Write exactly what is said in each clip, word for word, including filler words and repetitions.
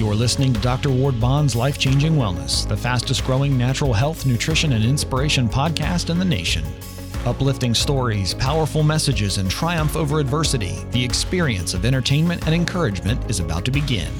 You are listening to Doctor Ward Bond's Life-Changing Wellness, the fastest-growing natural health, nutrition, and inspiration podcast in the nation. Uplifting stories, powerful messages, and triumph over adversity, the experience of entertainment and encouragement is about to begin.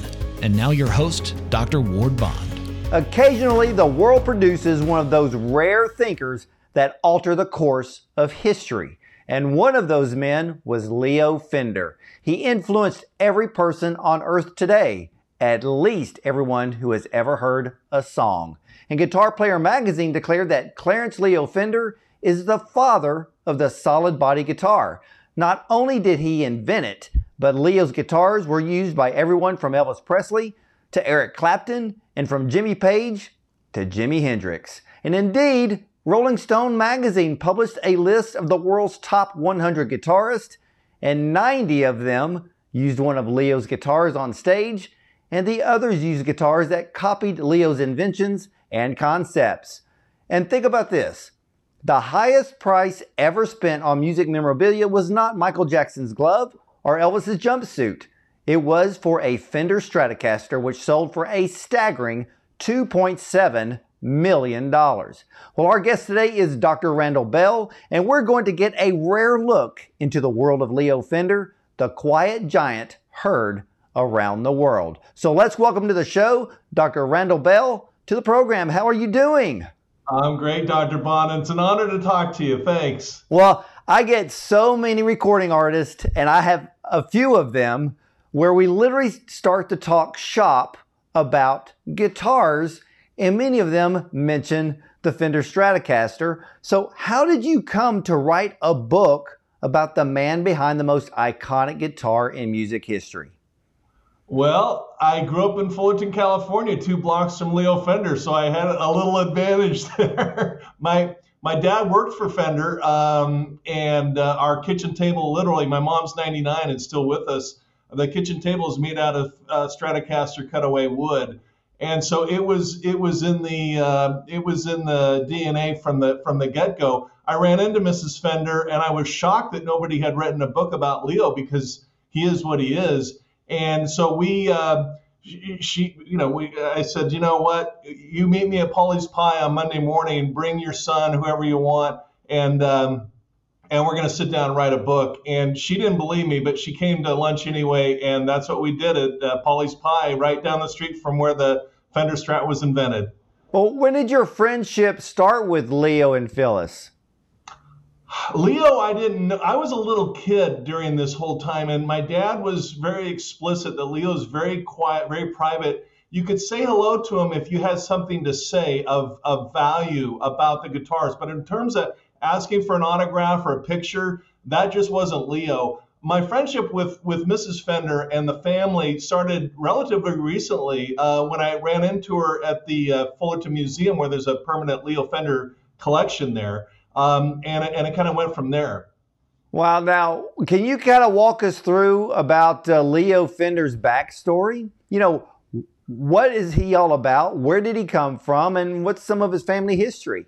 And now your host, Doctor Ward Bond. Occasionally, the world produces one of those rare thinkers that alter the course of history. And one of those men was Leo Fender. He influenced every person on earth today, at least everyone who has ever heard a song. And Guitar Player magazine declared that Clarence Leo Fender is the father of the solid body guitar. Not only did he invent it, but Leo's guitars were used by everyone from Elvis Presley to Eric Clapton, and from Jimmy Page to Jimi Hendrix. And indeed, Rolling Stone magazine published a list of the world's top one hundred guitarists, and ninety of them used one of Leo's guitars on stage, and the others used guitars that copied Leo's inventions and concepts. And think about this. The highest price ever spent on music memorabilia was not Michael Jackson's glove or Elvis's jumpsuit. It was for a Fender Stratocaster, which sold for a staggering two point seven million dollars. Well, our guest today is Doctor Randall Bell, and we're going to get a rare look into the world of Leo Fender, the quiet giant heard around the world. So let's welcome to the show, Doctor Randall Bell, to the program. How are you doing? I'm great, Doctor Bond. It's an honor to talk to you. Thanks. Well, I get so many recording artists, and I have a few of them, where we literally start to talk shop about guitars, and many of them mention the Fender Stratocaster. So how did you come to write a book about the man behind the most iconic guitar in music history? Well, I grew up in Fullerton, California, two blocks from Leo Fender, so I had a little advantage there. my my dad worked for Fender, um, and uh, our kitchen table, literally, my mom's ninety-nine and still with us, the kitchen table is made out of uh, Stratocaster cutaway wood, and so it was it was in the uh, it was in the D N A from the from the get-go. I ran into Missus Fender, and I was shocked that nobody had written a book about Leo, because he is what he is. And so we, uh, she, you know, we I said, you know what, you meet me at Polly's Pie on Monday morning, bring your son, whoever you want, and. Um, And we're going to sit down and write a book. And she didn't believe me, but she came to lunch anyway. And that's what we did at uh, Polly's Pie, right down the street from where the Fender Strat was invented. Well, when did your friendship start with Leo and Phyllis? Leo, I didn't know. I was a little kid during this whole time. And my dad was very explicit that Leo's very quiet, very private. You could say hello to him if you had something to say of, of value about the guitars. But in terms of asking for an autograph or a picture, that just wasn't Leo. My friendship with, with Missus Fender and the family started relatively recently uh, when I ran into her at the uh, Fullerton Museum, where there's a permanent Leo Fender collection there. Um, and, and it kind of went from there. Wow. Now, can you kind of walk us through about uh, Leo Fender's backstory? You know, what is he all about? Where did he come from? And what's some of his family history?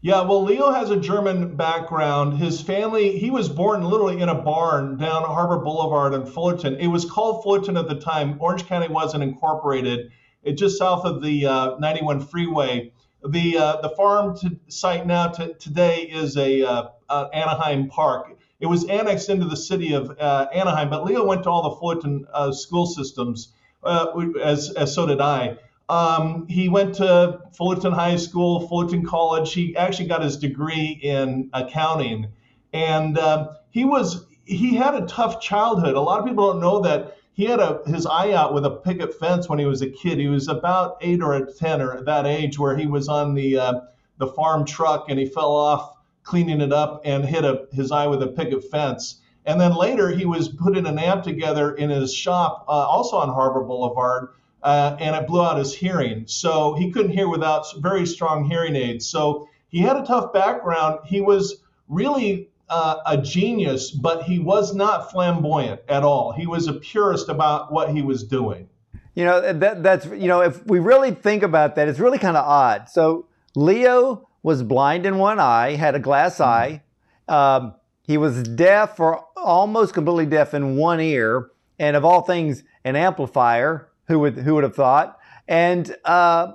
Yeah, well, Leo has a German background. His family, he was born literally in a barn down Harbor Boulevard in Fullerton. It was called Fullerton at the time. Orange County wasn't incorporated. It's just south of the uh, ninety-one freeway. The uh, the farm to site now to, today is a uh, uh, Anaheim Park. It was annexed into the city of uh, Anaheim, but Leo went to all the Fullerton uh, school systems, uh, as, as so did I. Um, he went to Fullerton High School, Fullerton College. He actually got his degree in accounting, and uh, he was he had a tough childhood. A lot of people don't know that he had a, his eye out with a picket fence when he was a kid. He was about eight or ten or that age, where he was on the uh, the farm truck and he fell off cleaning it up and hit a, his eye with a picket fence. And then later he was put in an amp together in his shop, uh, also on Harbor Boulevard. Uh, and it blew out his hearing. So he couldn't hear without very strong hearing aids. So he had a tough background. He was really uh, a genius, but he was not flamboyant at all. He was a purist about what he was doing. You know, that, that's, you know, if we really think about that, it's really kind of odd. So Leo was blind in one eye, had a glass eye. Um, he was deaf, or almost completely deaf in one ear. And of all things, an amplifier. Who would who would have thought? And uh,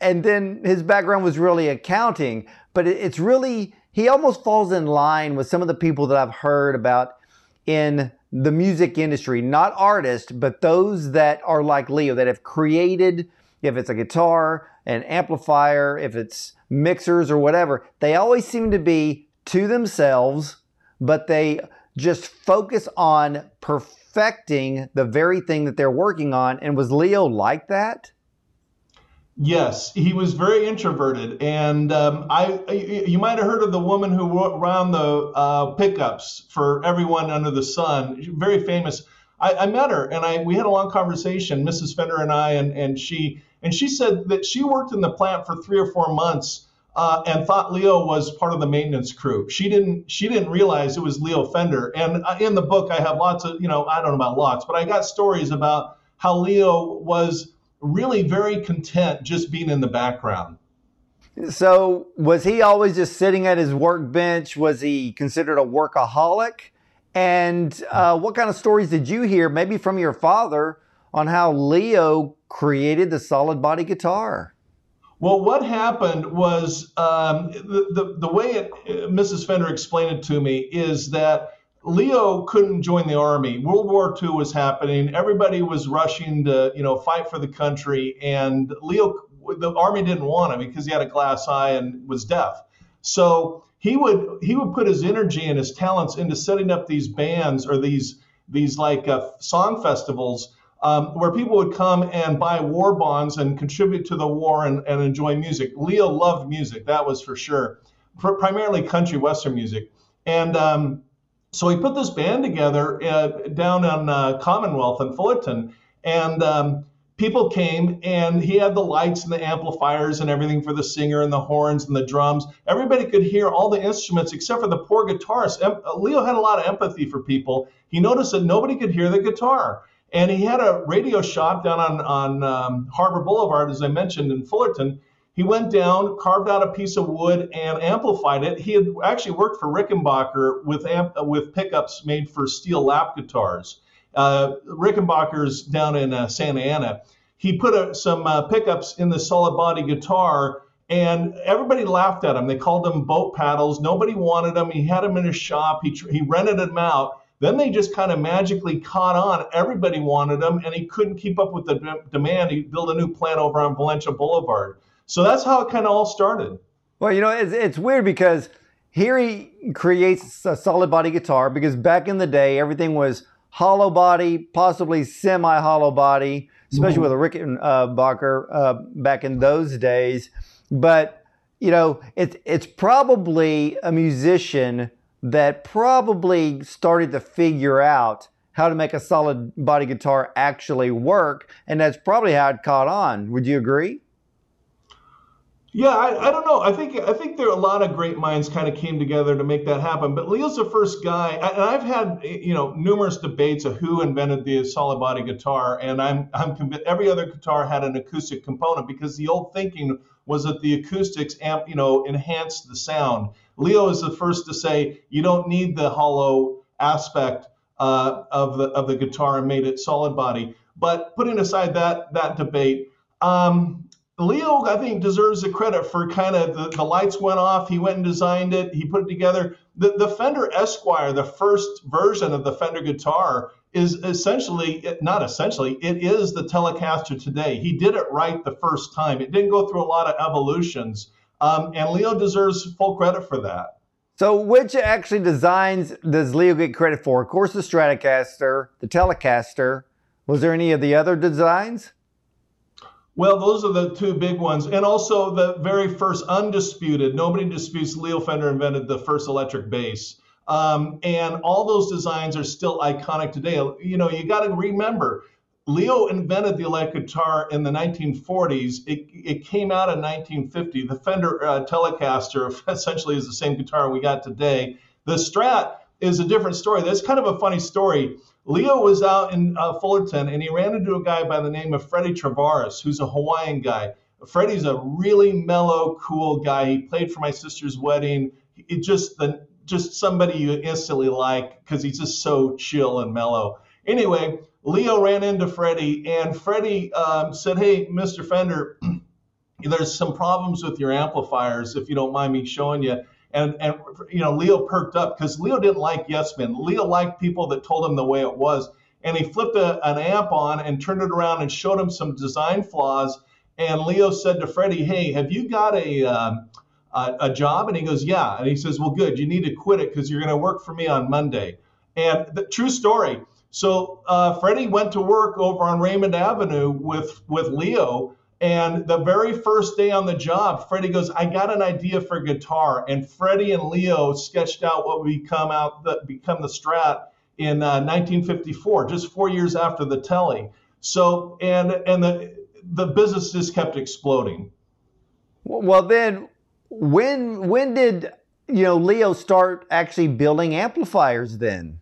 and then his background was really accounting, but it, it's really, he almost falls in line with some of the people that I've heard about in the music industry, not artists, but those that are like Leo, that have created, if it's a guitar, an amplifier, if it's mixers or whatever, they always seem to be to themselves, but they just focus on perfecting the very thing that they're working on. And was Leo like that? Yes, he was very introverted. And um, I, you might have heard of the woman who wound the uh, pickups for Everyone Under the Sun, very famous. I, I met her and I we had a long conversation, Missus Fender and I, and, and she and she said that she worked in the plant for three or four months uh, and thought Leo was part of the maintenance crew. She didn't she didn't realize it was Leo Fender. And in the book, I have lots of, you know, I don't know about lots, but I got stories about how Leo was really very content just being in the background. So was he always just sitting at his workbench? Was he considered a workaholic? And uh, what kind of stories did you hear, maybe from your father, on how Leo created the solid body guitar? Well, what happened was um, the, the, the way it, Missus Fender explained it to me is that Leo couldn't join the army. World War Two was happening. Everybody was rushing to, you know, fight for the country. And Leo, the army didn't want him because he had a glass eye and was deaf. So He would he would put his energy and his talents into setting up these bands or these these like uh, song festivals um, where people would come and buy war bonds and contribute to the war and, and enjoy music. Leo loved music, that was for sure, for primarily country western music. And um, so he put this band together uh, down on uh, Commonwealth in Fullerton, and um, people came, and he had the lights and the amplifiers and everything for the singer and the horns and the drums. Everybody could hear all the instruments except for the poor guitarist. Leo had a lot of empathy for people. He noticed that nobody could hear the guitar. And he had a radio shop down on, on um, Harbor Boulevard, as I mentioned, in Fullerton. He went down, carved out a piece of wood, and amplified it. He had actually worked for Rickenbacker with, amp- with pickups made for steel lap guitars. Uh, Rickenbacker's down in uh, Santa Ana. He put a, some uh, pickups in the solid body guitar, and everybody laughed at him. They called them boat paddles. Nobody wanted them. He had them in his shop. He, he rented them out. Then they just kind of magically caught on. Everybody wanted them, and he couldn't keep up with the d- demand. He built a new plant over on Valencia Boulevard. So that's how it kind of all started. Well, you know, it's, it's weird because here he creates a solid body guitar, because back in the day, everything was hollow body, possibly semi-hollow body, especially with a Rickenbacker uh, uh, back in those days. But, you know, it's it's probably a musician that probably started to figure out how to make a solid body guitar actually work, and that's probably how it caught on. Would you agree? Yeah, I, I don't know. I think I think there are a lot of great minds kind of came together to make that happen. But Leo's the first guy, and I've had, you know, numerous debates of who invented the solid body guitar, and I'm I'm convinced every other guitar had an acoustic component, because the old thinking was that the acoustics amp, you know, enhanced the sound. Leo is the first to say you don't need the hollow aspect uh, of the of the guitar and made it solid body. But putting aside that that debate, um, Leo, I think, deserves the credit for kind of the, the lights went off. He went and designed it. He put it together. The, the Fender Esquire, the first version of the Fender guitar, is essentially, not essentially, it is the Telecaster today. He did it right the first time. It didn't go through a lot of evolutions. Um, and Leo deserves full credit for that. So which actually designs does Leo get credit for? Of course, the Stratocaster, the Telecaster. Was there any of the other designs? Well, those are the two big ones. And also the very first undisputed, nobody disputes Leo Fender invented the first electric bass. Um, and all those designs are still iconic today. You know, you got to remember, Leo invented the electric guitar in the nineteen forties. It, it came out in nineteen fifty. The Fender uh, Telecaster essentially is the same guitar we got today. The Strat is a different story. That's kind of a funny story. Leo was out in uh, Fullerton, and he ran into a guy by the name of Freddie Tavares, who's a Hawaiian guy. Freddie's a really mellow, cool guy. He played for my sister's wedding. It just the just somebody you instantly like because he's just so chill and mellow. Anyway, Leo ran into Freddie, and Freddie um, said, hey, Mister Fender, there's some problems with your amplifiers, if you don't mind me showing you. And, and you know, Leo perked up because Leo didn't like yes men. Leo liked people that told him the way it was. And he flipped a, an amp on and turned it around and showed him some design flaws. And Leo said to Freddie, hey, have you got a, um, a, a job? And he goes, yeah. And he says, well, good. You need to quit it because you're going to work for me on Monday. And the true story. So uh, Freddie went to work over on Raymond Avenue with, with Leo. And the very first day on the job, Freddie goes, I got an idea for a guitar. And Freddie and Leo sketched out what would become, out the, become the Strat in uh, nineteen fifty-four, just four years after the Tele. So, and and the the business just kept exploding. Well, then when when did, you know, Leo start actually building amplifiers then?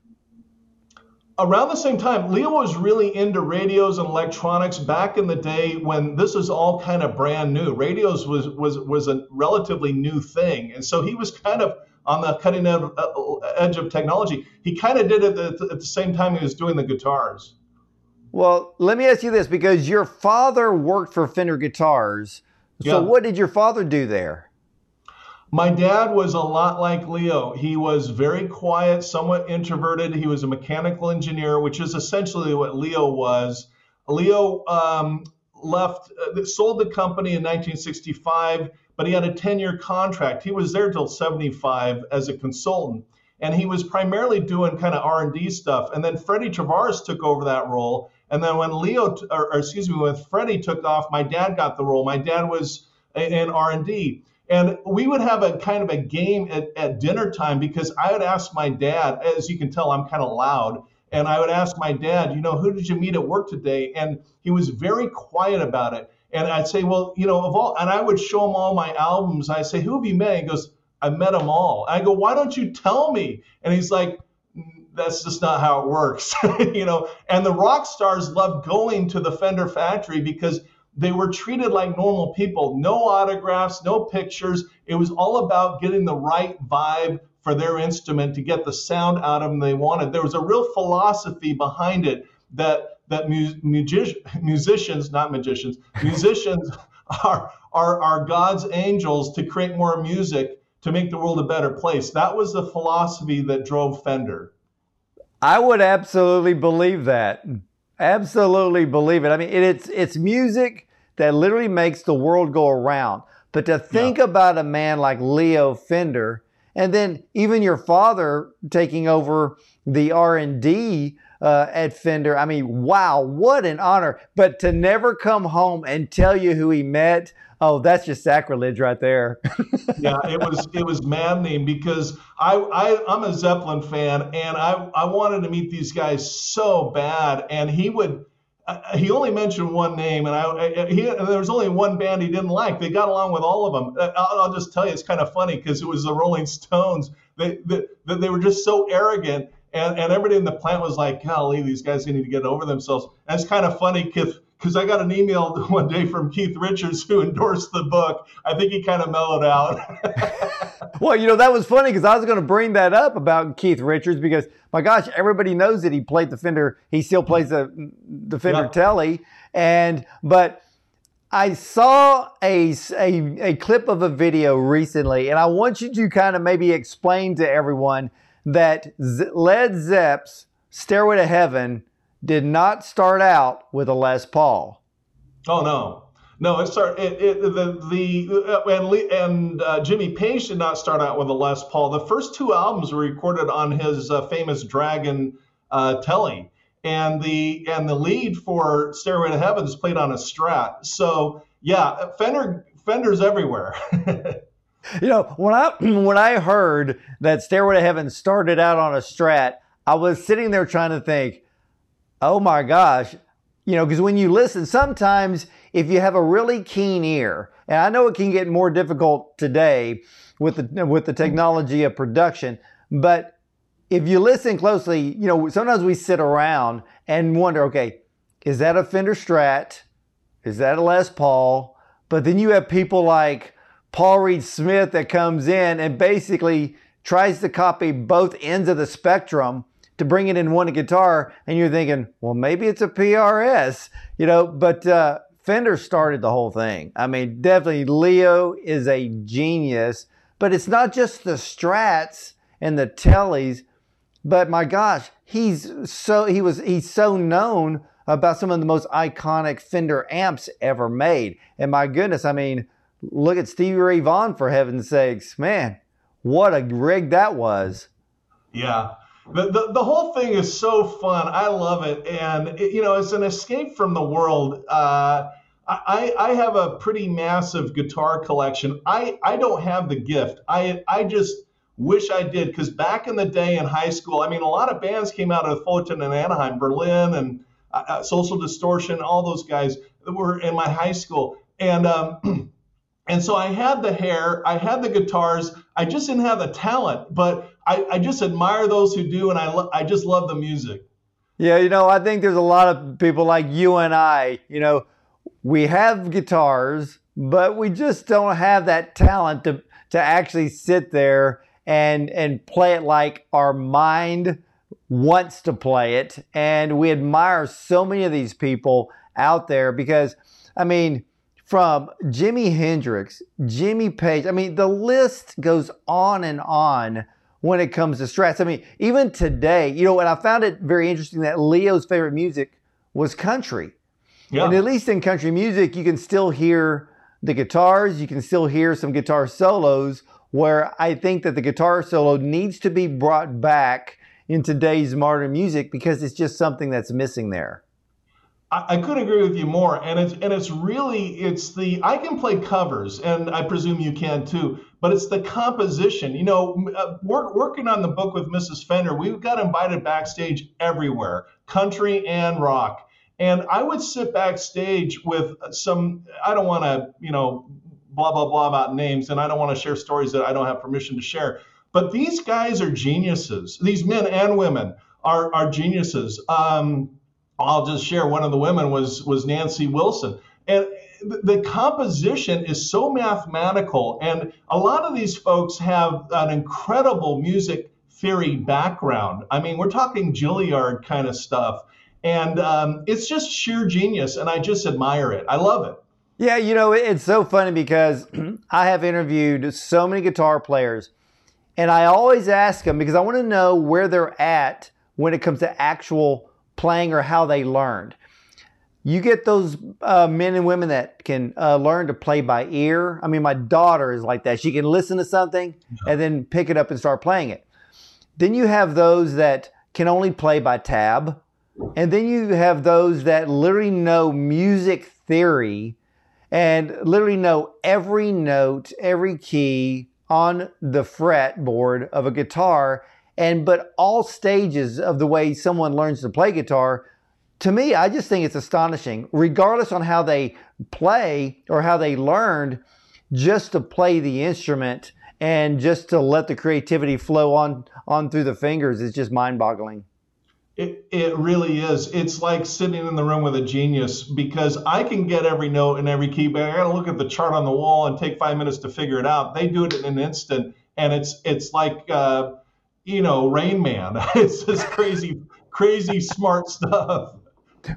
Around the same time, Leo was really into radios and electronics back in the day when this is all kind of brand new. Radios was was was a relatively new thing. And so he was kind of on the cutting edge of technology. He kind of did it at the, at the same time he was doing the guitars. Well, let me ask you this, because your father worked for Fender Guitars. So yeah. What did your father do there? My dad was a lot like Leo. He was very quiet, somewhat introverted. He was a mechanical engineer, which is essentially what Leo was. Leo um, left, uh, sold the company in nineteen sixty-five, but he had a ten-year contract. He was there till seventy-five as a consultant, and he was primarily doing kind of R and D stuff. And then Freddie Tavares took over that role. And then when Leo, t- or, or excuse me, when Freddie took off, my dad got the role. My dad was in R and D. And we would have a kind of a game at, at dinner time, because I would ask my dad, as you can tell, I'm kind of loud. And I would ask my dad, you know, who did you meet at work today? And he was very quiet about it. And I'd say, well, you know, of all, and I would show him all my albums. I say, who have you met? He goes, I met them all. I go, why don't you tell me? And he's like, that's just not how it works, you know? And the rock stars loved going to the Fender factory because they were treated like normal people. No autographs, no pictures. It was all about getting the right vibe for their instrument to get the sound out of them they wanted. There was a real philosophy behind it that that mu- music- musicians, not magicians, musicians are, are, are God's angels to create more music to make the world a better place. That was the philosophy that drove Fender. I would absolutely believe that. Absolutely believe it. I mean, it, it's it's music that literally makes the world go around. But to think yeah. about a man like Leo Fender, and then even your father taking over the R and D uh, at Fender, I mean, wow, what an honor. But to never come home and tell you who he met, oh, that's just sacrilege right there. yeah, it was it was maddening because I, I, I'm a Zeppelin fan, and I, I wanted to meet these guys so bad. And he would uh, he only mentioned one name, and I he, there was only one band he didn't like. They got along with all of them. I'll, I'll just tell you, it's kind of funny because it was the Rolling Stones. They, they, they were just so arrogant, and, and everybody in the plant was like, golly, these guys need to get over themselves. And it's kind of funny because because I got an email one day from Keith Richards who endorsed the book. I think he kind of mellowed out. Well, you know, that was funny because I was going to bring that up about Keith Richards because, my gosh, everybody knows that he played the Fender. He still plays the, the Fender yeah. Tele. And, but I saw a, a, a clip of a video recently, and I want you to kind of maybe explain to everyone that Led Zepp's Stairway to Heaven did not start out with a Les Paul. Oh no, no! It started. It, it, the the uh, and Lee, and uh, Jimmy Page did not start out with a Les Paul. The first two albums were recorded on his uh, famous Dragon uh, Tele, and the and the lead for Stairway to Heaven is played on a Strat. So yeah, Fender Fenders everywhere. You know, when I when I heard that Stairway to Heaven started out on a Strat, I was sitting there trying to think, oh my gosh, you know, because when you listen, sometimes if you have a really keen ear, and I know it can get more difficult today with the with the technology of production, but if you listen closely, you know, sometimes we sit around and wonder, okay, is that a Fender Strat? Is that a Les Paul? But then you have people like Paul Reed Smith that comes in and basically tries to copy both ends of the spectrum to bring it in one guitar, and you're thinking, well, maybe it's a P R S, you know, but uh, Fender started the whole thing. I mean, definitely Leo is a genius, but it's not just the Strats and the Tellies, but my gosh, he's so he was he's so known about some of the most iconic Fender amps ever made. And my goodness, I mean, look at Stevie Ray Vaughan, for heaven's sakes. Man, what a rig that was. Yeah. The, the, the whole thing is so fun. I love it. And, it, you know, it's an escape from the world. Uh, I, I have a pretty massive guitar collection. I, I don't have the gift. I, I just wish I did, because back in the day in high school, I mean, a lot of bands came out of Fullerton and Anaheim, Berlin and uh, Social Distortion, all those guys that were in my high school. And um, and so I had the hair, I had the guitars, I just didn't have the talent, but I, I just admire those who do, and I lo- I just love the music. Yeah, you know, I think there's a lot of people like you and I, you know, we have guitars, but we just don't have that talent to to actually sit there and and play it like our mind wants to play it. And we admire so many of these people out there because, I mean, from Jimi Hendrix, Jimmy Page, I mean, the list goes on and on when it comes to Strats. I mean, even today, you know, and I found it very interesting that Leo's favorite music was country. Yeah. And at least in country music, you can still hear the guitars, you can still hear some guitar solos, where I think that the guitar solo needs to be brought back in today's modern music because it's just something that's missing there. I, I couldn't agree with you more. And it's and it's really, it's the, I can play covers, and I presume you can too, but it's the composition. You know, work, working on the book with Missus Fender, we got invited backstage everywhere, country and rock. And I would sit backstage with some, I don't want to, you know, blah, blah, blah about names, and I don't want to share stories that I don't have permission to share. But these guys are geniuses. These men and women are, are geniuses. Um, I'll just share, one of the women was, was Nancy Wilson. And the composition is so mathematical. And a lot of these folks have an incredible music theory background. I mean, we're talking Gilliard kind of stuff. And um, it's just sheer genius, and I just admire it. I love it. Yeah, you know, it's so funny because I have interviewed so many guitar players, and I always ask them because I want to know where they're at when it comes to actual playing or how they learned. You get those uh, men and women that can uh, learn to play by ear. I mean, my daughter is like that. She can listen to something and then pick it up and start playing it. Then you have those that can only play by tab. And then you have those that literally know music theory and literally know every note, every key on the fretboard of a guitar. And but all stages of the way someone learns to play guitar, to me, I just think it's astonishing, regardless on how they play or how they learned, just to play the instrument and just to let the creativity flow on, on through the fingers is just mind-boggling. It, it really is. It's like sitting in the room with a genius, because I can get every note and every key, but I got to look at the chart on the wall and take five minutes to figure it out. They do it in an instant, and it's it's like uh, you know, Rain Man. It's just crazy, crazy smart stuff.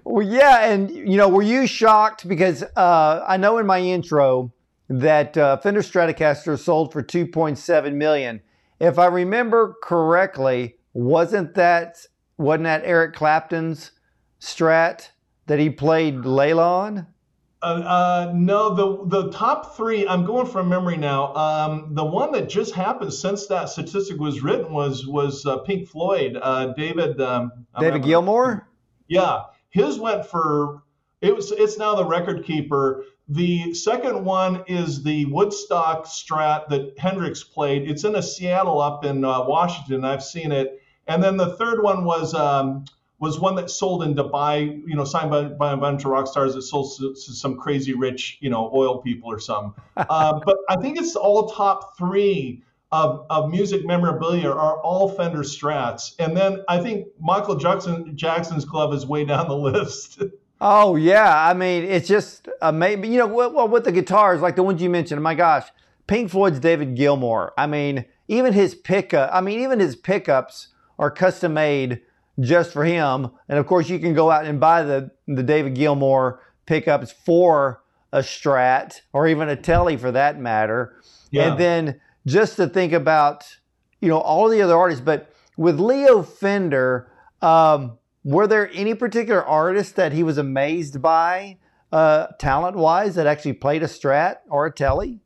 Well, yeah, and you know, were you shocked because uh, I know in my intro that uh, Fender Stratocaster sold for two point seven million dollars. If I remember correctly, wasn't that Wasn't that Eric Clapton's Strat that he played Leilon? Uh, uh, no, the the top three, I'm going from memory now. Um, the one that just happened since that statistic was written was was uh, Pink Floyd, uh, David. Um, David Gilmour? Yeah, his went for, it was, it's now the record keeper. The second one is the Woodstock Strat that Hendrix played. It's in a Seattle up in uh, Washington. I've seen it. And then the third one was um, was one that sold in Dubai, you know, signed by, by a bunch of rock stars that sold to, to some crazy rich, you know, oil people or something. Uh, but I think it's all top three of, of music memorabilia are all Fender Strats. And then I think Michael Jackson, Jackson's glove is way down the list. Oh, yeah. I mean, it's just amazing. You know, well, with the guitars, like the ones you mentioned, my gosh, Pink Floyd's David Gilmour. I mean, even his pickup, I mean, even his pickups are custom made just for him. And of course, you can go out and buy the, the David Gilmour pickups for a Strat or even a Tele for that matter. Yeah. And then just to think about, you know, all the other artists, but with Leo Fender, um, were there any particular artists that he was amazed by, uh, talent-wise, that actually played a Strat or a Tele?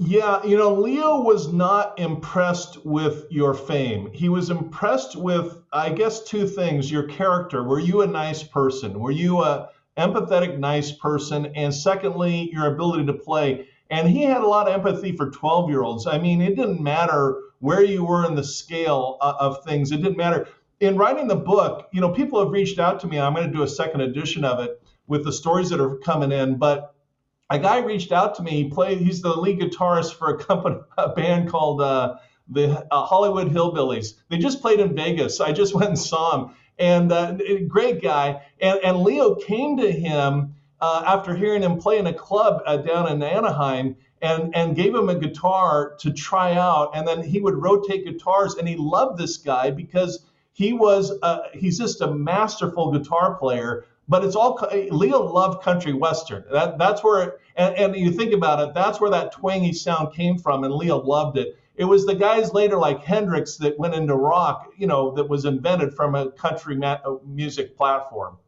Yeah, you know, Leo was not impressed with your fame. He was impressed with, I guess, two things. Your character. Were you a nice person? Were you a empathetic, nice person? And secondly, your ability to play. And he had a lot of empathy for twelve-year-olds. I mean, it didn't matter where you were in the scale of things. It didn't matter. In writing the book, you know, people have reached out to me. I'm going to do a second edition of it with the stories that are coming in. But a guy reached out to me. He played. He's the lead guitarist for a company, a band called uh, the uh, Hollywood Hillbillies. They just played in Vegas. I just went and saw him. And uh, great guy. And, and Leo came to him uh, after hearing him play in a club uh, down in Anaheim, and and gave him a guitar to try out. And then he would rotate guitars. And he loved this guy because he was uh, he's just a masterful guitar player. But it's all, Leo loved country western. That, that's where, and, and you think about it, that's where that twangy sound came from, and Leo loved it. It was the guys later like Hendrix that went into rock, you know, that was invented from a country ma- music platform.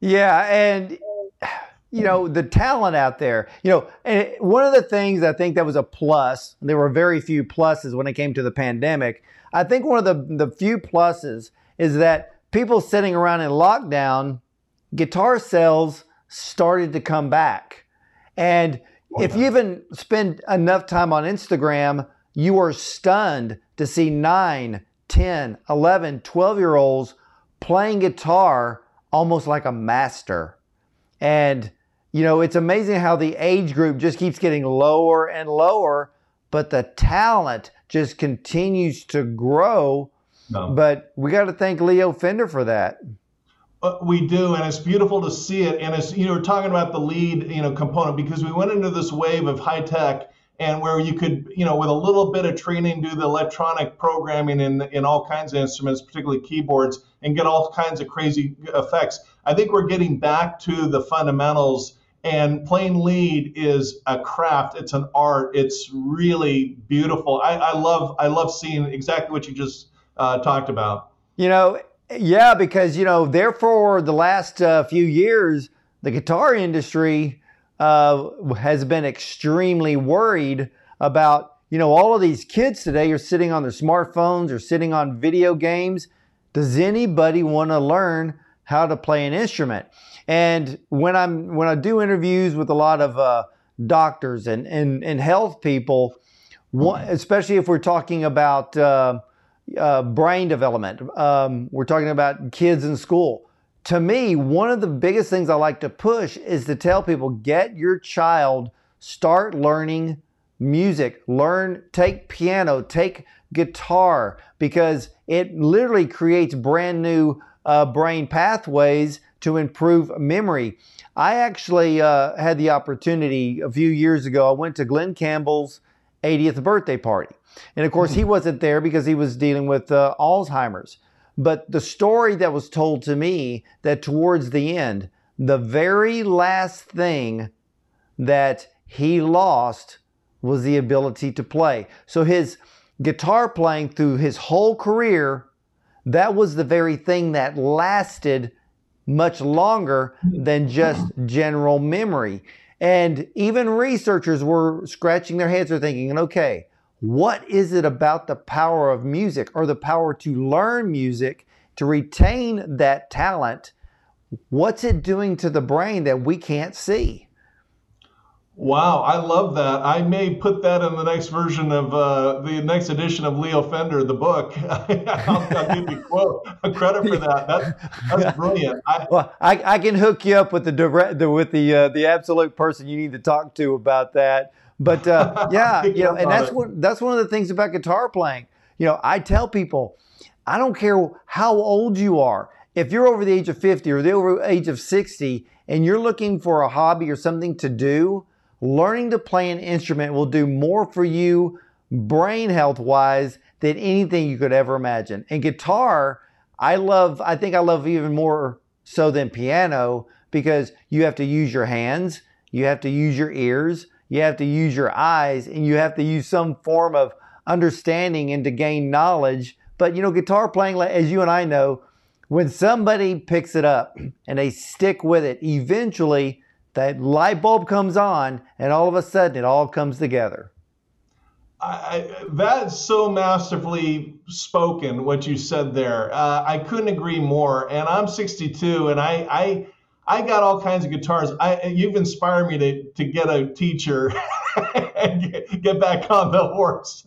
Yeah, and, you know, the talent out there, you know, and one of the things I think that was a plus, and there were very few pluses when it came to the pandemic. I think one of the, the few pluses is that people sitting around in lockdown, guitar sales started to come back. And oh, if no. you even spend enough time on Instagram, you are stunned to see nine, ten, eleven, twelve-year-olds playing guitar almost like a master. And, you know, it's amazing how the age group just keeps getting lower and lower, but the talent just continues to grow. No. But we got to thank Leo Fender for that. We do, and it's beautiful to see it. And it's, you know, we're talking about the lead, you know, component, because we went into this wave of high tech, and where you could, you know, with a little bit of training, do the electronic programming in in all kinds of instruments, particularly keyboards, and get all kinds of crazy effects. I think we're getting back to the fundamentals, and playing lead is a craft. It's an art. It's really beautiful. I, I love I love seeing exactly what you just uh, talked about. You know. Yeah, because, you know, therefore, the last uh, few years, the guitar industry uh, has been extremely worried about, you know, all of these kids today are sitting on their smartphones or sitting on video games. Does anybody want to learn how to play an instrument? And when I'm when I do interviews with a lot of uh, doctors and, and, and health people, one, especially if we're talking about uh, Uh, brain development. Um, we're talking about kids in school. To me, one of the biggest things I like to push is to tell people, get your child, start learning music, learn, take piano, take guitar, because it literally creates brand new uh, brain pathways to improve memory. I actually uh, had the opportunity a few years ago, I went to Glenn Campbell's eightieth birthday party. And of course, he wasn't there because he was dealing with uh, Alzheimer's. But the story that was told to me, that towards the end, the very last thing that he lost was the ability to play. So his guitar playing through his whole career, that was the very thing that lasted much longer than just general memory. And even researchers were scratching their heads or thinking, okay, what is it about the power of music or the power to learn music, to retain that talent? What's it doing to the brain that we can't see? Wow, I love that. I may put that in the next version of uh, the next edition of Leo Fender, the book. I'll, I'll give you quote, credit for that. That's, that's brilliant. I, well, I, I can hook you up with the direct, the, with the uh, the absolute person you need to talk to about that. But uh, yeah, you know, and that's what that's one of the things about guitar playing. You know, I tell people, I don't care how old you are. If you're over the age of fifty or the over age of sixty, and you're looking for a hobby or something to do, learning to play an instrument will do more for you brain health wise than anything you could ever imagine. And guitar, I love, I think I love even more so than piano, because you have to use your hands, you have to use your ears, you have to use your eyes, and you have to use some form of understanding and to gain knowledge. But, you know, guitar playing, as you and I know, when somebody picks it up and they stick with it, eventually that light bulb comes on and all of a sudden it all comes together. I, that's so masterfully spoken, what you said there. Uh, I couldn't agree more. And I'm sixty-two, and I I, I got all kinds of guitars. I, you've inspired me to, to get a teacher and get, get back on the horse.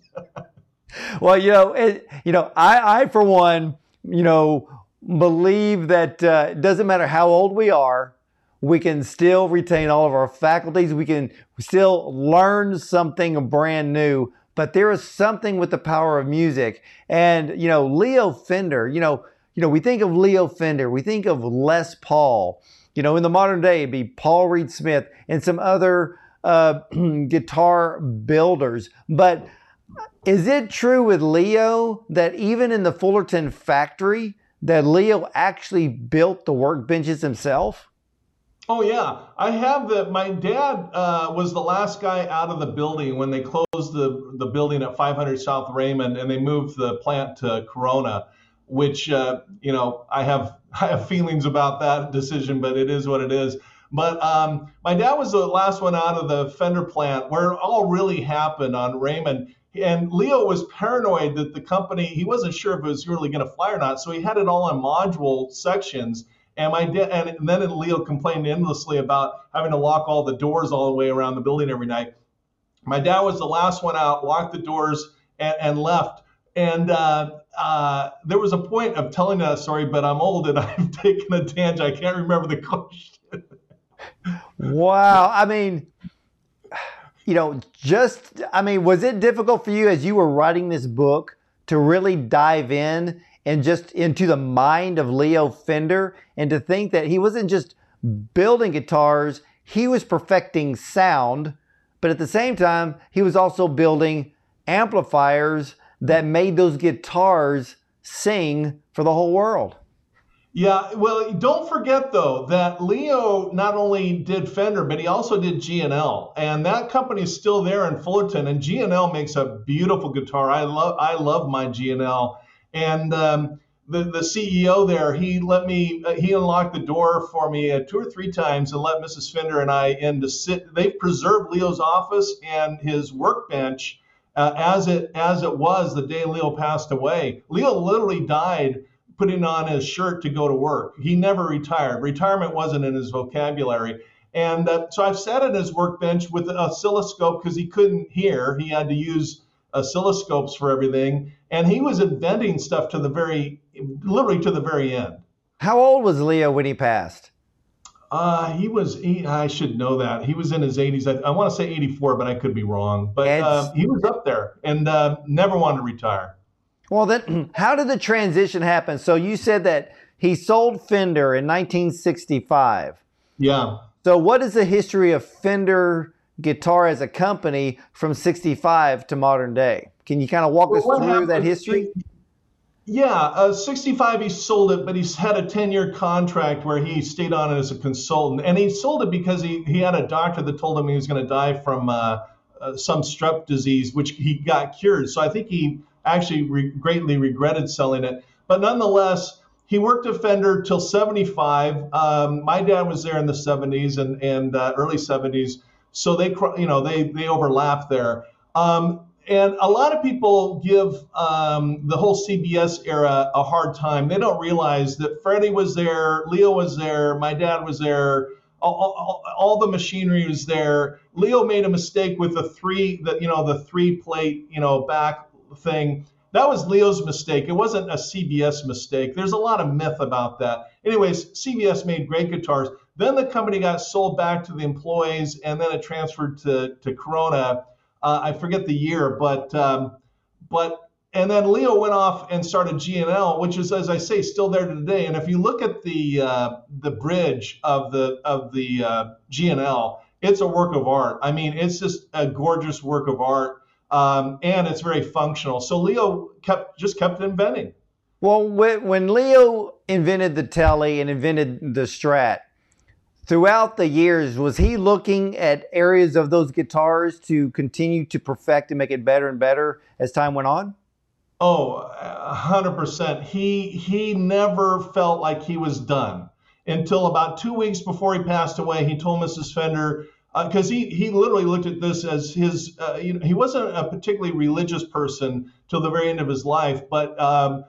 Well, you know, it, you know, I, I, for one, you know, believe that uh, it doesn't matter how old we are, we can still retain all of our faculties. We can still learn something brand new. But there is something with the power of music. And, you know, Leo Fender, you know, you know, we think of Leo Fender, we think of Les Paul. You know, in the modern day, it'd be Paul Reed Smith and some other uh, guitar builders. But is it true with Leo that even in the Fullerton factory, that Leo actually built the workbenches himself? Oh, yeah. I have the, my dad uh, was the last guy out of the building when they closed the, the building at five hundred South Raymond, and they moved the plant to Corona, which, uh, you know, I have, I have feelings about that decision, but it is what it is. But um, my dad was the last one out of the Fender plant where it all really happened on Raymond. And Leo was paranoid that the company, he wasn't sure if it was really going to fly or not. So he had it all in module sections. And my dad, and then Leo complained endlessly about having to lock all the doors all the way around the building every night. My dad was the last one out, locked the doors, and, and left. And uh, uh, there was a point of telling that story, but I'm old and I've taken a tangent. I can't remember the question. Wow. I mean, you know, just, I mean, was it difficult for you as you were writing this book to really dive in and just into the mind of Leo Fender, and to think that he wasn't just building guitars, he was perfecting sound, but at the same time, he was also building amplifiers that made those guitars sing for the whole world? Yeah, well, don't forget, though, that Leo not only did Fender, but he also did G and L. And that company is still there in Fullerton, and G and L makes a beautiful guitar. I love, I love my G and L. And um, the, the C E O there, he let me, uh, he unlocked the door for me uh, two or three times and let Missus Fender and I in to sit. They've preserved Leo's office and his workbench uh, as it as it was the day Leo passed away. Leo literally died putting on his shirt to go to work. He never retired. Retirement wasn't in his vocabulary. And uh, so I've sat at his workbench with an oscilloscope because he couldn't hear. He had to use oscilloscopes for everything. And he was inventing stuff to the very, literally to the very end. How old was Leo when he passed? Uh, he was, he, I should know that. He was in his eighties. I, I want to say eighty-four, but I could be wrong. But uh, he was up there and uh, never wanted to retire. Well, then how did the transition happen? So you said that he sold Fender in nineteen sixty-five. Yeah. So what is the history of Fender guitar as a company from sixty-five to modern day? Can you kind of walk well, us through happened, that history? Yeah, uh, sixty-five he sold it, but he's had a ten-year contract where he stayed on it as a consultant. And he sold it because he, he had a doctor that told him he was going to die from uh, uh, some strep disease, which he got cured. So I think he actually re- greatly regretted selling it. But nonetheless, he worked at Fender till seventy-five. Um, my dad was there in the seventies and, and uh, early seventies. So they, you know, they they overlap there. Um, and a lot of people give um, the whole C B S era a hard time. They don't realize that Freddie was there, Leo was there, my dad was there, all, all, all the machinery was there. Leo made a mistake with the three, the, you know, the three plate, you know, back thing. That was Leo's mistake. It wasn't a C B S mistake. There's a lot of myth about that. Anyways, C B S made great guitars. Then the company got sold back to the employees, and then it transferred to, to Corona. Uh, I forget the year, but um, but and then Leo went off and started G and L, which is, as I say, still there today. And if you look at the uh, the bridge of the of the uh, G and L, it's a work of art. I mean, it's just a gorgeous work of art, um, and it's very functional. So Leo kept just kept inventing. Well, when Leo invented the Tele and invented the Strat, throughout the years, was he looking at areas of those guitars to continue to perfect and make it better and better as time went on? Oh, one hundred percent. He, he never felt like he was done until about two weeks before he passed away. He told Missus Fender, because uh, he, he literally looked at this as his, uh, you know, he wasn't a particularly religious person till the very end of his life, but um,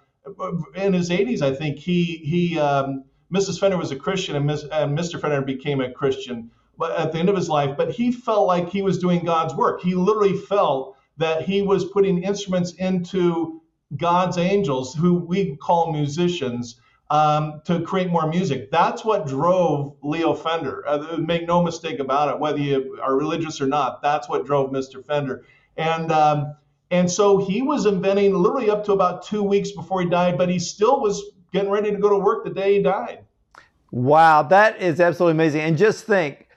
in his eighties, I think he, he um, Missus Fender was a Christian and, Miss, and Mister Fender became a Christian but at the end of his life, but he felt like he was doing God's work. He literally felt that he was putting instruments into God's angels, who we call musicians, um, to create more music. That's what drove Leo Fender. Uh, make no mistake about it, whether you are religious or not, that's what drove Mister Fender. And um, and so he was inventing literally up to about two weeks before he died, but he still was getting ready to go to work the day he died. Wow, that is absolutely amazing. And just think,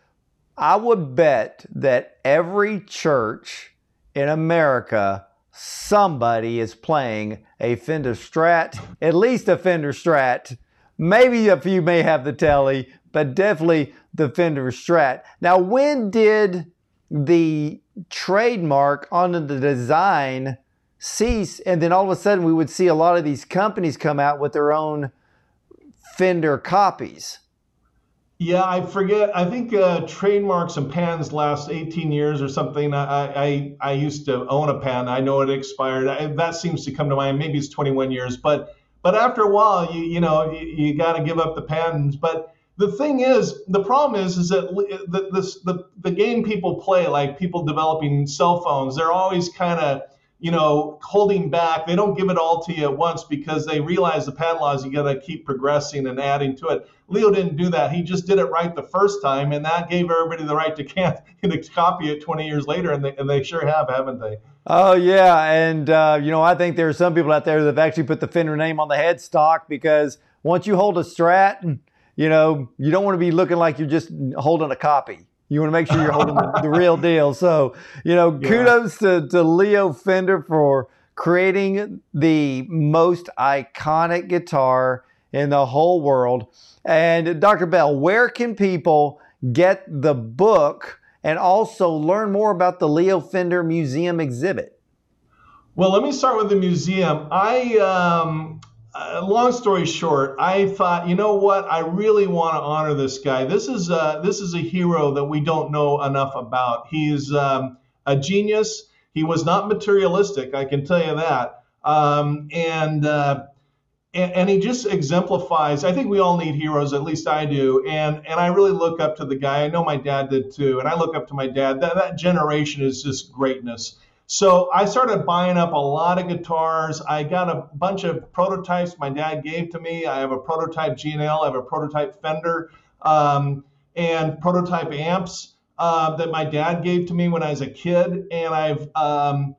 I would bet that every church in America, somebody is playing a Fender Strat, at least a Fender Strat. Maybe a few may have the Tele, but definitely the Fender Strat. Now, when did the trademark onto the design cease? And then all of a sudden, we would see a lot of these companies come out with their own Fender copies. Yeah, I forget. I think uh, trademarks and patents last eighteen years or something. I, I I used to own a patent. I know it expired. I, that seems to come to mind. Maybe it's twenty-one years. But but after a while, you you know, you, you got to give up the patents. But the thing is, the problem is, is that the, this, the, the game people play, like people developing cell phones, they're always kind of, you know, holding back. They don't give it all to you at once because they realize the patent laws, you got to keep progressing and adding to it. Leo didn't do that. He just did it right the first time, and that gave everybody the right to, can- to copy it twenty years later, and they, and they sure have, haven't they? Oh, yeah, and, uh, you know, I think there are some people out there that have actually put the Fender name on the headstock because once you hold a Strat, you know, you don't want to be looking like you're just holding a copy. You want to make sure you're holding the, the real deal. So, you know, yeah. Kudos to, to Leo Fender for creating the most iconic guitar in the whole world. And Doctor Bell, where can people get the book and also learn more about the Leo Fender Museum exhibit? Well, let me start with the museum. I, um, uh, long story short, I thought, you know what? I really want to honor this guy. This is a, this is a hero that we don't know enough about. He's um, a genius. He was not materialistic, I can tell you that. Um, and, uh, And, and he just exemplifies. I think we all need heroes, at least I do. And and I really look up to the guy. I know my dad did too. And I look up to my dad. That, that generation is just greatness. So I started buying up a lot of guitars. I got a bunch of prototypes my dad gave to me. I have a prototype G and L. I have a prototype Fender um, and prototype amps uh, that my dad gave to me when I was a kid. And I've... Um,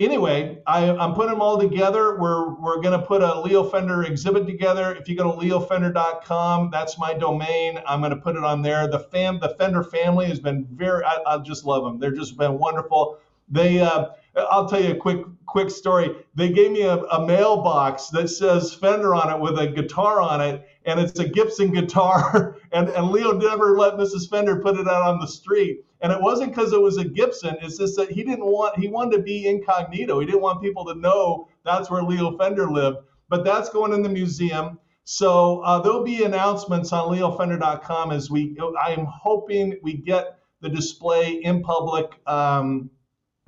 Anyway, I, I'm putting them all together. We're we're going to put a Leo Fender exhibit together. If you go to leo fender dot com, that's my domain. I'm going to put it on there. The fam, the Fender family has been very. I, I just love them. They've just been wonderful. They. Uh, I'll tell you a quick quick story. They gave me a, a mailbox that says Fender on it with a guitar on it, and it's a Gibson guitar. and and Leo never let Missus Fender put it out on the street. And it wasn't because it was a Gibson. It's just that he didn't want, he wanted to be incognito. He didn't want people to know that's where Leo Fender lived. But that's going in the museum. So uh, there'll be announcements on leo fender dot com as we, I'm hoping we get the display in public um,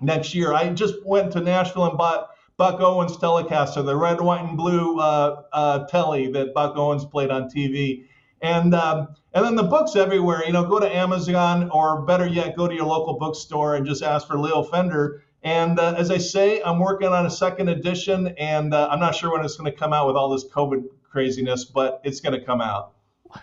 next year. I just went to Nashville and bought Buck Owens' Telecaster, the red, white, and blue uh, uh, Tele that Buck Owens played on T V. And um, and then the book's everywhere. You know, go to Amazon or better yet, go to your local bookstore and just ask for Leo Fender. And uh, as I say, I'm working on a second edition, and uh, I'm not sure when it's going to come out with all this COVID craziness, but it's going to come out.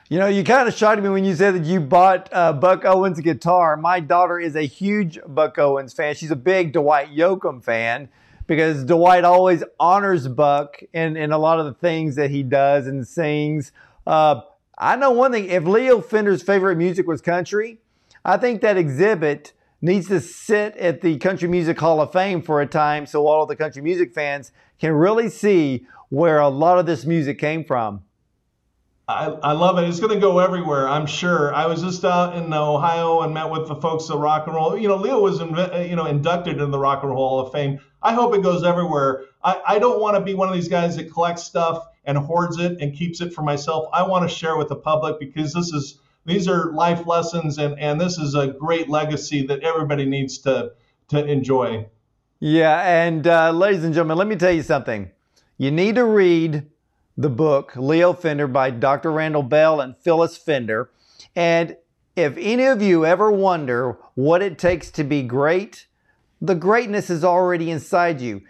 You know, you kind of shocked me when you said that you bought uh, Buck Owens' guitar. My daughter is a huge Buck Owens fan. She's a big Dwight Yoakam fan because Dwight always honors Buck in, in a lot of the things that he does and sings. Uh, I know one thing, if Leo Fender's favorite music was country, I think that exhibit needs to sit at the Country Music Hall of Fame for a time so all of the country music fans can really see where a lot of this music came from. I, I love it. It's going to go everywhere, I'm sure. I was just out in Ohio and met with the folks at Rock and Roll. You know, Leo was inv- you know inducted into the Rock and Roll Hall of Fame. I hope it goes everywhere. I, I don't want to be one of these guys that collects stuff and hoards it and keeps it for myself. I want to share with the public, because this is these are life lessons, and, and this is a great legacy that everybody needs to, to enjoy. Yeah, and uh, ladies and gentlemen, let me tell you something. You need to read the book, Leo Fender, by Doctor Randall Bell and Phyllis Fender. And if any of you ever wonder what it takes to be great, the greatness is already inside you.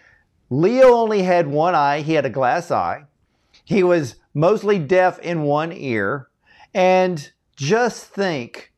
Leo only had one eye. He had a glass eye. He was mostly deaf in one ear. And just think,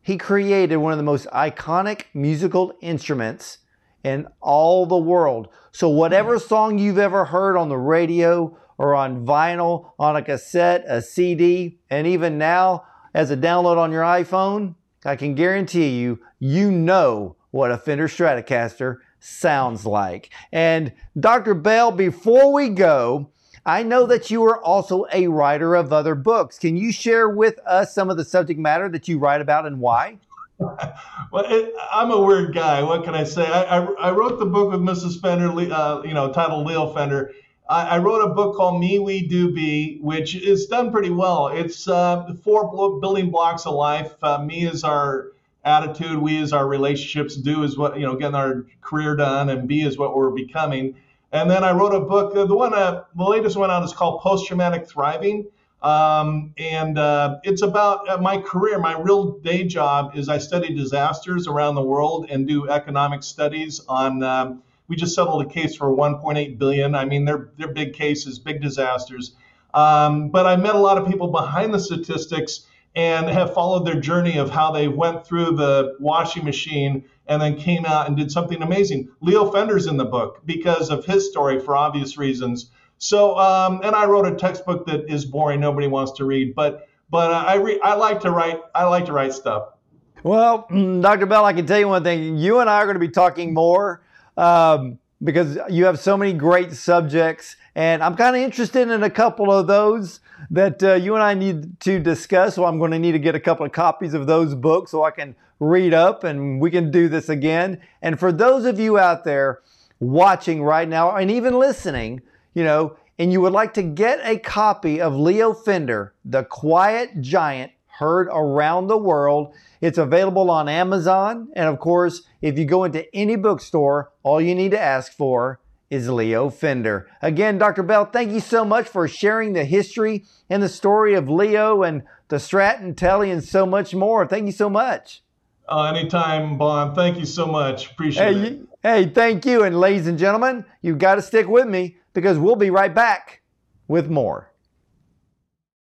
he created one of the most iconic musical instruments in all the world. So whatever song you've ever heard on the radio, or on vinyl, on a cassette, a C D, and even now as a download on your iPhone, I can guarantee you, you know what a Fender Stratocaster sounds like. And Doctor Bell, before we go, I know that you are also a writer of other books. Can you share with us some of the subject matter that you write about and why? Well, it, I'm a weird guy. What can I say? I, I, I wrote the book with Missus Fender, uh, you know, titled Leo Fender. I wrote a book called Me, We, Do, Be, which is done pretty well. It's uh, four building blocks of life. Uh, me is our attitude. We is our relationships. Do is what, you know, getting our career done. And be is what we're becoming. And then I wrote a book. The one, uh, the latest one out is called Post-Traumatic Thriving. Um, and uh, it's about my career. My real day job is I study disasters around the world and do economic studies on um we just settled a case for one point eight billion dollars. I mean, they're they're big cases, big disasters. Um, but I met a lot of people behind the statistics and have followed their journey of how they went through the washing machine and then came out and did something amazing. Leo Fender's in the book because of his story, for obvious reasons. So, um, and I wrote a textbook that is boring, nobody wants to read. But but I re- I like to write. I like to write stuff. Well, Doctor Bell, I can tell you one thing. You and I are going to be talking more. Um, because you have so many great subjects, and I'm kind of interested in a couple of those that uh, you and I need to discuss. So I'm going to need to get a couple of copies of those books so I can read up and we can do this again. And for those of you out there watching right now and even listening, you know, and you would like to get a copy of Leo Fender, The Quiet Giant Heard Around the World, it's available on Amazon. And of course, if you go into any bookstore, all you need to ask for is Leo Fender. Again, Doctor Bell, thank you so much for sharing the history and the story of Leo and the Strat and Tele and so much more. Thank you so much. Uh, anytime, Bond. Thank you so much. Appreciate hey, it. You, hey, thank you. And ladies and gentlemen, you've got to stick with me because we'll be right back with more.